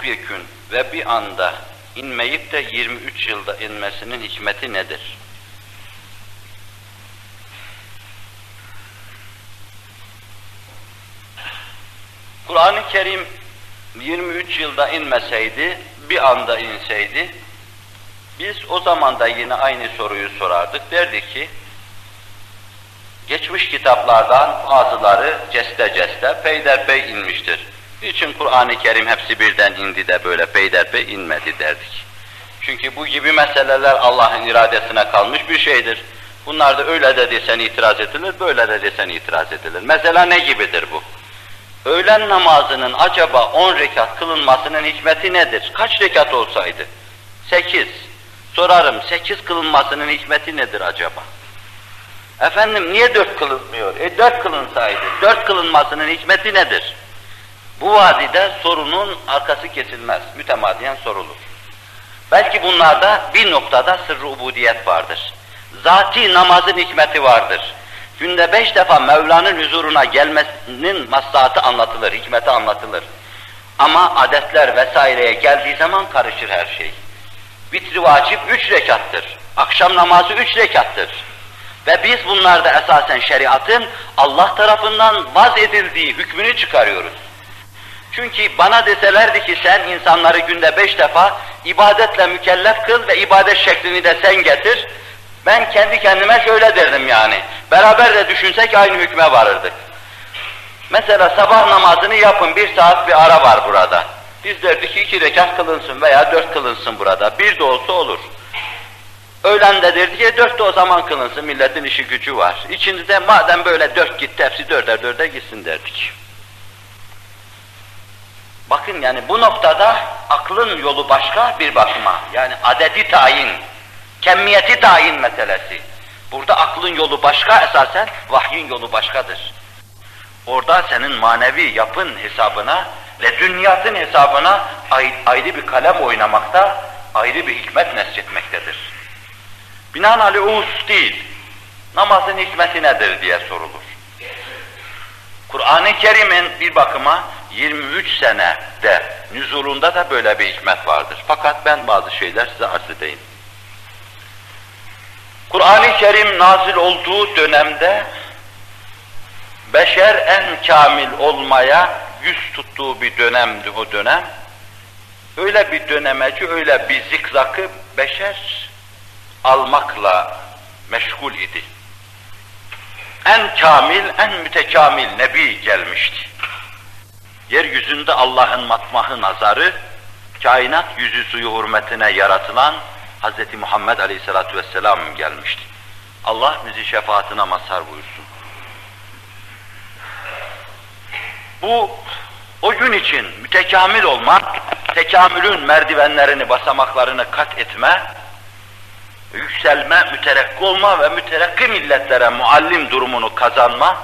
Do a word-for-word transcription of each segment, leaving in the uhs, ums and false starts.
küçük bir gün ve bir anda inmeyip de yirmi üç yılda inmesinin hikmeti nedir? Kur'an-ı Kerim yirmi üç yılda inmeseydi, bir anda inseydi, biz o zaman da yine aynı soruyu sorardık. Derdik ki, geçmiş kitaplardan bazıları ceste ceste peyderpey inmiştir. Niçin Kur'an-ı Kerim hepsi birden indi de böyle peyderpey inmedi derdik. Çünkü bu gibi meseleler Allah'ın iradesine kalmış bir şeydir. Bunlar da öyle de desen itiraz edilir, böyle de desen itiraz edilir. Mesela ne gibidir bu? Öğlen namazının acaba on rekat kılınmasının hikmeti nedir? Kaç rekat olsaydı? Sekiz. Sorarım, sekiz kılınmasının hikmeti nedir acaba? Efendim niye dört kılınmıyor? E dört kılınsaydı, dört kılınmasının hikmeti nedir? Bu vadide sorunun arkası kesilmez, mütemadiyen sorulur. Belki bunlarda bir noktada sırr-ı ubudiyet vardır. Zati namazın hikmeti vardır. Günde beş defa Mevla'nın huzuruna gelmesinin maslahatı anlatılır, hikmeti anlatılır. Ama adetler vesaireye geldiği zaman karışır her şey. Vitri vacip üç rekattır, akşam namazı üç rekattır. Ve biz bunlarda esasen şeriatın Allah tarafından vaz edildiği hükmünü çıkarıyoruz. Çünkü bana deselerdi ki sen insanları günde beş defa ibadetle mükellef kıl ve ibadet şeklini de sen getir, ben kendi kendime şöyle derdim yani, beraber de düşünsek aynı hükme varırdık. Mesela sabah namazını yapın, bir saat bir ara var burada. Biz derdik ki iki rekat kılınsın veya dört kılınsın burada, bir de olsa olur. Öğlen de derdik ki dört de o zaman kılınsın, milletin işi gücü var. İçinizde madem böyle dört gitti, hepsi dörder dörder gitsin derdik. Bakın yani bu noktada aklın yolu başka bir bakıma, yani adeti tayin, kemmiyeti tayin meselesi. Burada aklın yolu başka esasen, vahyin yolu başkadır. Orada senin manevi yapın hesabına ve dünyasının hesabına ayrı bir kalem oynamakta, ayrı bir hikmet nesletmektedir. Binaenaleyh o husus değil, namazın hikmeti nedir diye sorulur. Kur'an-ı Kerim'in bir bakıma yirmi üç senede, nüzulunda da böyle bir hikmet vardır. Fakat ben bazı şeyler size arz edeyim. Kur'an-ı Kerim nazil olduğu dönemde beşer en kamil olmaya yüz tuttuğu bir dönemdi o dönem. Öyle bir dönemeci, öyle bir zikzakı beşer almakla meşgul idi. En kamil, en mütekamil Nebi gelmişti. Yeryüzünde Allah'ın matmahı nazarı, kainat yüzü suyu hürmetine yaratılan Hz. Muhammed Aleyhisselatü Vesselam gelmişti. Allah bizi şefaatine mazhar buyursun. Bu, o gün için mütekamil olmak, tekamülün merdivenlerini, basamaklarını kat etme, yükselme, müterekki olma ve müterekki milletlere muallim durumunu kazanma,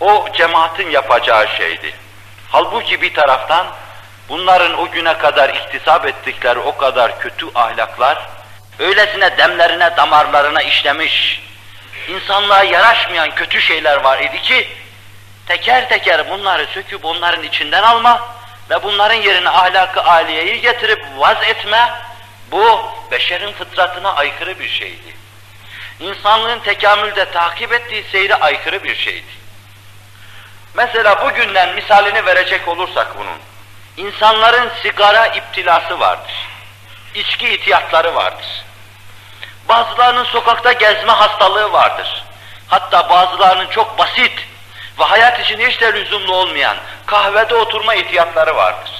o cemaatin yapacağı şeydi. Halbuki bir taraftan bunların o güne kadar iktisap ettikleri o kadar kötü ahlaklar, öylesine demlerine, damarlarına işlemiş, insanlığa yaraşmayan kötü şeyler var idi ki, teker teker bunları söküp onların içinden alma ve bunların yerine ahlakı âliyeyi getirip vaz etme, bu beşerin fıtratına aykırı bir şeydi. İnsanlığın tekamülde takip ettiği seyre aykırı bir şeydi. Mesela bugünden misalini verecek olursak bunun, insanların sigara iptilası vardır, içki ihtiyatları vardır, bazılarının sokakta gezme hastalığı vardır, hatta bazılarının çok basit ve hayat için hiç de lüzumlu olmayan kahvede oturma ihtiyatları vardır.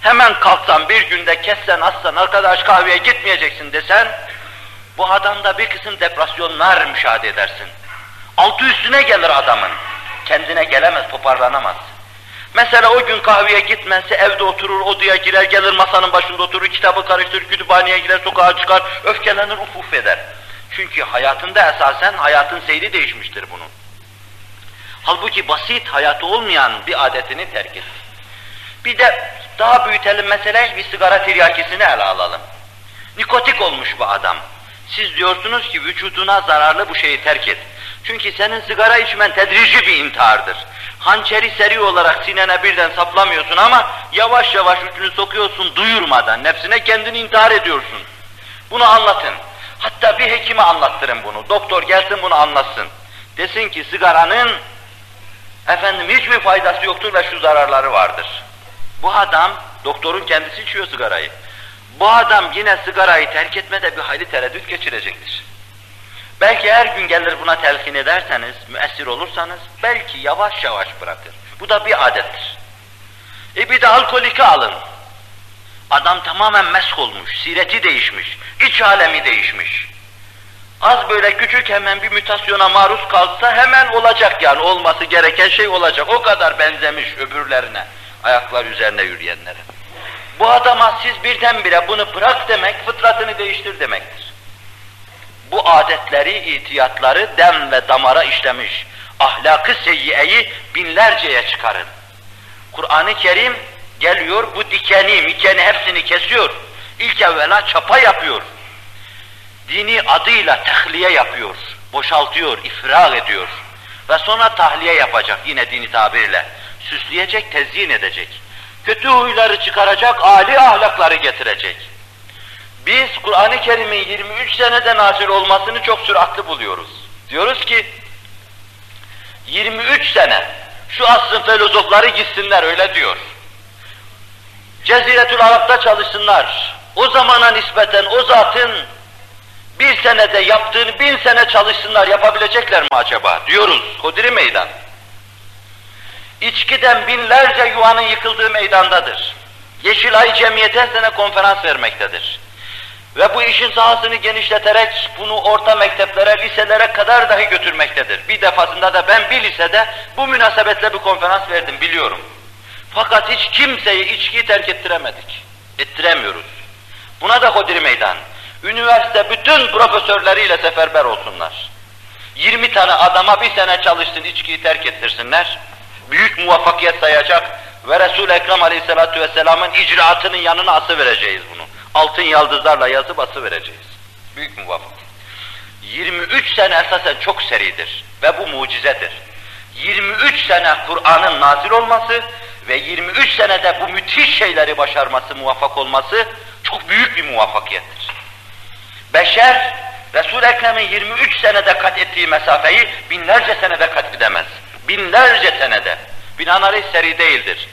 Hemen kalksan bir günde kessen aslan arkadaş kahveye gitmeyeceksin desen, bu adamda bir kısım depresyonlar müşahede edersin. Altı üstüne gelir adamın. Kendine gelemez, toparlanamaz. Mesela o gün kahveye gitmezse evde oturur, odaya girer, gelir masanın başında oturur, kitabı karıştırır, kütüphaneye girer, sokağa çıkar, öfkelenir, uf uf eder. Çünkü hayatında esasen hayatın seyri değişmiştir bunun. Halbuki basit, hayatı olmayan bir adetini terk et. Bir de daha büyütelim meseleyi, bir sigara tiryakisini ele alalım. Nikotik olmuş bu adam. Siz diyorsunuz ki vücuduna zararlı bu şeyi terk et. Çünkü senin sigara içmen tedrici bir intihardır. Hançeri seri olarak sinene birden saplamıyorsun ama yavaş yavaş ucunu sokuyorsun duyurmadan, nefsine kendini intihar ediyorsun. Bunu anlatın. Hatta bir hekime anlattırın bunu. Doktor gelsin bunu anlatsın. Desin ki sigaranın efendim hiç mi faydası yoktur ve şu zararları vardır. Bu adam, doktorun kendisi içiyor sigarayı. Bu adam yine sigarayı terk etmede bir hayli tereddüt geçirecektir. Belki her gün gelir buna telkin ederseniz, müessir olursanız belki yavaş yavaş bırakır. Bu da bir adettir. E bir de alkolike alın. Adam tamamen mesk olmuş, sireti değişmiş, iç alemi değişmiş. Az böyle küçük hemen bir mutasyona maruz kalsa hemen olacak yani, olması gereken şey olacak. O kadar benzemiş öbürlerine, ayaklar üzerine yürüyenlere. Bu adama siz birdenbire bunu bırak demek, fıtratını değiştir demektir. Bu adetleri, itiyatları dem ve damara işlemiş, ahlakı seyyiyeyi binlerceye çıkarın. Kur'an-ı Kerim geliyor, bu dikeni, mikeni hepsini kesiyor. İlk evvela çapa yapıyor. Dini adıyla tahliye yapıyor, boşaltıyor, ifrag ediyor. Ve sonra tahliye yapacak yine dini tabirle. Süsleyecek, tezyin edecek. Kötü huyları çıkaracak, âli ahlakları getirecek. Biz Kur'an-ı Kerim'in yirmi üç senede nazil olmasını çok süratli buluyoruz. Diyoruz ki yirmi üç sene şu asrın filozofları gitsinler öyle diyor. Ceziretül Arap'ta çalışsınlar. O zamana nispeten o zatın bir senede yaptığını bin sene çalışsınlar, yapabilecekler mi acaba diyoruz. Hodri meydan. İçkiden binlerce yuvanın yıkıldığı meydandadır. Yeşilay Cemiyeti her sene konferans vermektedir. Ve bu işin sahasını genişleterek bunu orta mekteplere, liselere kadar dahi götürmektedir. Bir defasında da ben bir lisede bu münasebetle bir konferans verdim, biliyorum. Fakat hiç kimseyi içkiyi terk ettiremedik, ettiremiyoruz. Buna da hodri meydan. Üniversite bütün profesörleriyle seferber olsunlar. yirmi tane adama bir sene çalışsın, içkiyi terk ettirsinler. Büyük muvaffakiyet sayacak ve Resul-i Ekrem Aleyhisselatü Vesselam'ın icraatının yanına asıvereceğiz bunu. Altın yaldızlarla yazıp asıvereceğiz. Büyük muvaffakiyet. yirmi üç sene esasen çok seridir ve bu mucizedir. yirmi üç sene Kur'an'ın nazil olması ve yirmi üç senede bu müthiş şeyleri başarması, muvaffak olması çok büyük bir muvaffakiyettir. Beşer, Resul-i Ekrem'in yirmi üç senede kat ettiği mesafeyi binlerce senede kat edemez. Binlerce senede. Binaenaleyh seri değildir.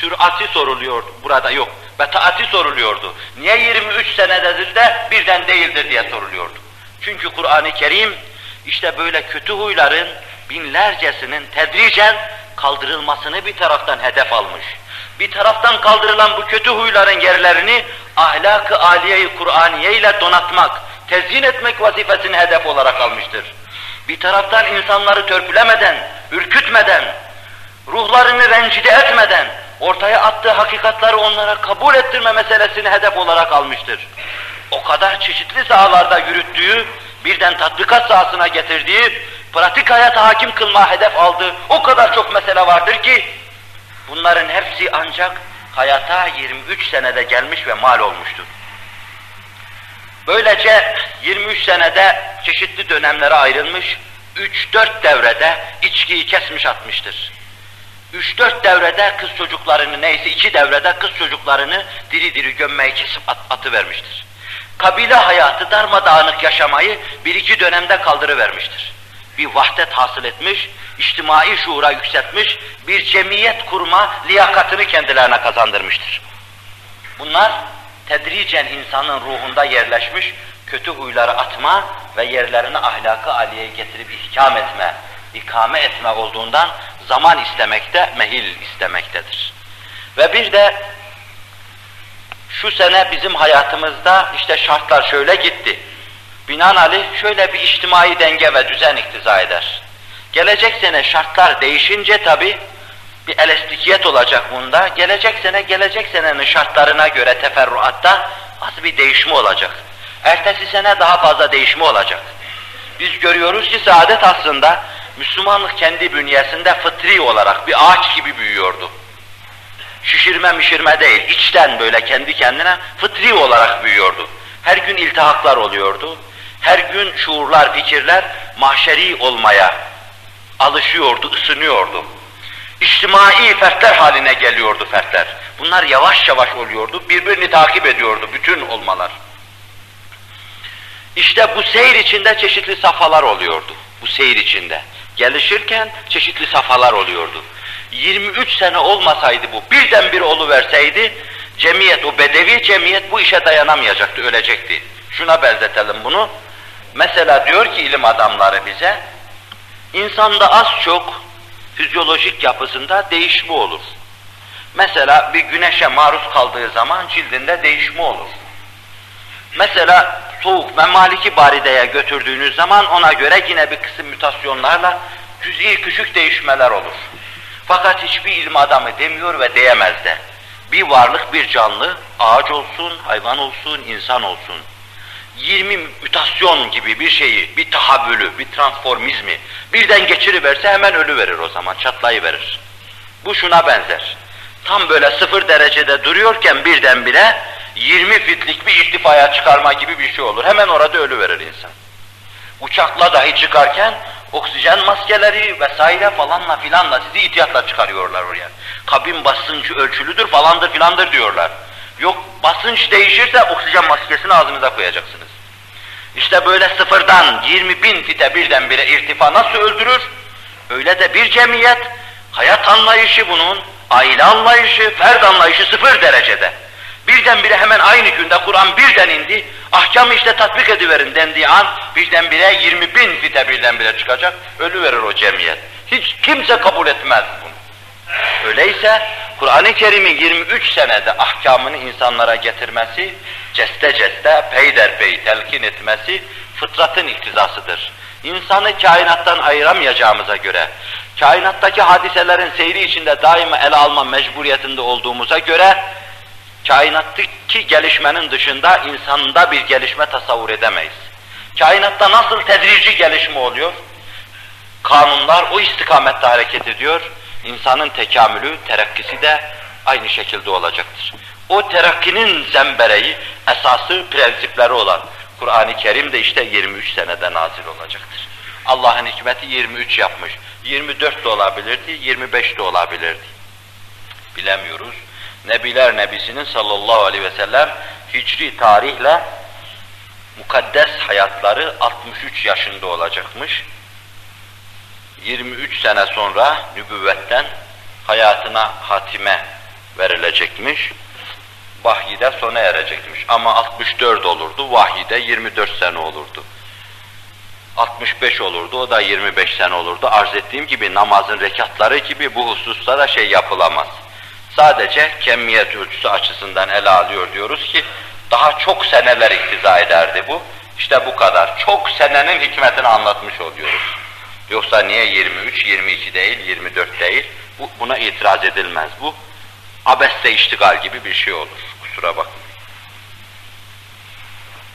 Sürati soruluyor burada, yok. Betaati soruluyordu. Niye yirmi üç senededir de birden değildir diye soruluyordu. Çünkü Kur'an-ı Kerim işte böyle kötü huyların binlercesinin tedricen kaldırılmasını bir taraftan hedef almış. Bir taraftan kaldırılan bu kötü huyların yerlerini ahlak-ı âliye-i Kur'aniye ile donatmak, tezyin etmek vazifesini hedef olarak almıştır. Bir taraftan insanları törpülemeden, ürkütmeden, ruhlarını rencide etmeden, ortaya attığı hakikatları onlara kabul ettirme meselesini hedef olarak almıştır. O kadar çeşitli sahalarda yürüttüğü, birden tatbikat sahasına getirdiği, pratik hayata hakim kılma hedef aldığı o kadar çok mesele vardır ki, bunların hepsi ancak hayata yirmi üç senede gelmiş ve mal olmuştur. Böylece yirmi üç senede çeşitli dönemlere ayrılmış, üç dört devrede içkiyi kesmiş atmıştır. üç dört devrede kız çocuklarını, neyse iki devrede kız çocuklarını diri diri gömmeyi kesip at, atıvermiştir. Kabile hayatı, darmadağınık yaşamayı bir iki dönemde kaldırıvermiştir. Bir vahdet hasıl etmiş, içtimai şuura yükseltmiş, bir cemiyet kurma liyakatını kendilerine kazandırmıştır. Bunlar tedricen insanın ruhunda yerleşmiş, kötü huyları atma ve yerlerine ahlakı aliyeye getirip ihkam etme, ikame etme olduğundan zaman istemekte, mehil istemektedir. Ve bir de şu sene bizim hayatımızda işte şartlar şöyle gitti. Binaenaleyh şöyle bir içtimai denge ve düzen iktiza eder. Gelecek sene şartlar değişince tabi bir elastikiyet olacak bunda. Gelecek sene, gelecek senenin şartlarına göre teferruatta az bir değişme olacak. Ertesi sene daha fazla değişme olacak. Biz görüyoruz ki saadet aslında Müslümanlık kendi bünyesinde fıtri olarak bir ağaç gibi büyüyordu. Şişirme mişirme değil, içten böyle kendi kendine fıtri olarak büyüyordu. Her gün iltihaklar oluyordu. Her gün şuurlar, fikirler mahşeri olmaya alışıyordu, ısınıyordu. İçtimai fertler haline geliyordu fertler. Bunlar yavaş yavaş oluyordu, birbirini takip ediyordu bütün olmalar. İşte bu seyir içinde çeşitli safhalar oluyordu. Bu seyir içinde. Gelişirken çeşitli safhalar oluyordu. yirmi üç sene olmasaydı bu, birdenbire oluverseydi, cemiyet, o bedevi cemiyet bu işe dayanamayacaktı, ölecekti. Şuna benzetelim bunu. Mesela diyor ki ilim adamları bize, insanda az çok fizyolojik yapısında değişme olur. Mesela bir güneşe maruz kaldığı zaman cildinde değişme olur. Mesela soğuk ve maliki barideye götürdüğünüz zaman ona göre yine bir kısım mutasyonlarla cüz'i küçük değişmeler olur. Fakat hiçbir ilim adamı demiyor ve diyemez de. Bir varlık, bir canlı, ağaç olsun, hayvan olsun, insan olsun, yirmi mutasyon gibi bir şeyi, bir tahavülü, bir transformizmi birden geçiriverse hemen ölüverir o zaman, çatlayıverir. Bu şuna benzer. Tam böyle sıfır derecede duruyorken birdenbire yirmi fitlik bir irtifaya çıkarma gibi bir şey olur. Hemen orada ölüverir insan. Uçakla dahi çıkarken oksijen maskeleri vesaire falanla filanla sizi ihtiyatla çıkarıyorlar oraya. Kabin basıncı ölçülüdür falandır filandır diyorlar. Yok, basınç değişirse oksijen maskesini ağzınıza koyacaksınız. İşte böyle sıfırdan yirmi bin fite birdenbire irtifa nasıl öldürür? Öyle de bir cemiyet, hayat anlayışı bunun, aile anlayışı, ferd anlayışı sıfır derecede. Birdenbire hemen aynı günde Kur'an birden indi, ahkamı işte tatbik ediverin dendiği an, birdenbire yirmi bin fite birdenbire çıkacak, ölüverir o cemiyet. Hiç kimse kabul etmez bunu. Öyleyse Kur'an-ı Kerim'in yirmi üç senede ahkamını insanlara getirmesi, ceste ceste, peyderpey telkin etmesi fıtratın iktizasıdır. İnsanı kainattan ayıramayacağımıza göre, kainattaki hadiselerin seyri içinde daima ele alma mecburiyetinde olduğumuza göre, kainattaki gelişmenin dışında insanda bir gelişme tasavvur edemeyiz. Kainatta nasıl tedrici gelişme oluyor? Kanunlar o istikamette hareket ediyor. İnsanın tekamülü, terakkisi de aynı şekilde olacaktır. O terakkinin zembereği, esası, prensipleri olan Kur'an-ı Kerim de işte yirmi üç senede nazil olacaktır. Allah'ın hikmeti yirmi üç yapmış. yirmi dört de olabilirdi, yirmi beş de olabilirdi. Bilemiyoruz. Nebiler Nebisi'nin sallallahu aleyhi ve sellem hicri tarihle mukaddes hayatları altmış üç yaşında olacakmış. yirmi üç sene sonra nübüvvetten hayatına hatime verilecekmiş. Vahyide sona erecekmiş. Ama altmış dört olurdu, vahyide yirmi dört sene olurdu. altmış beş olurdu, o da yirmi beş sene olurdu. Arz ettiğim gibi namazın rekatları gibi bu hususta da şey yapılamaz. Sadece kemiyet ölçüsü açısından ele alıyor diyoruz ki daha çok seneler iktiza ederdi bu. İşte bu kadar. Çok senenin hikmetini anlatmış oluyoruz. Yoksa niye yirmi üç, yirmi iki değil, yirmi dört değil? Bu, buna itiraz edilmez. Bu abesle iştigal gibi bir şey olur. Kusura bakmayın.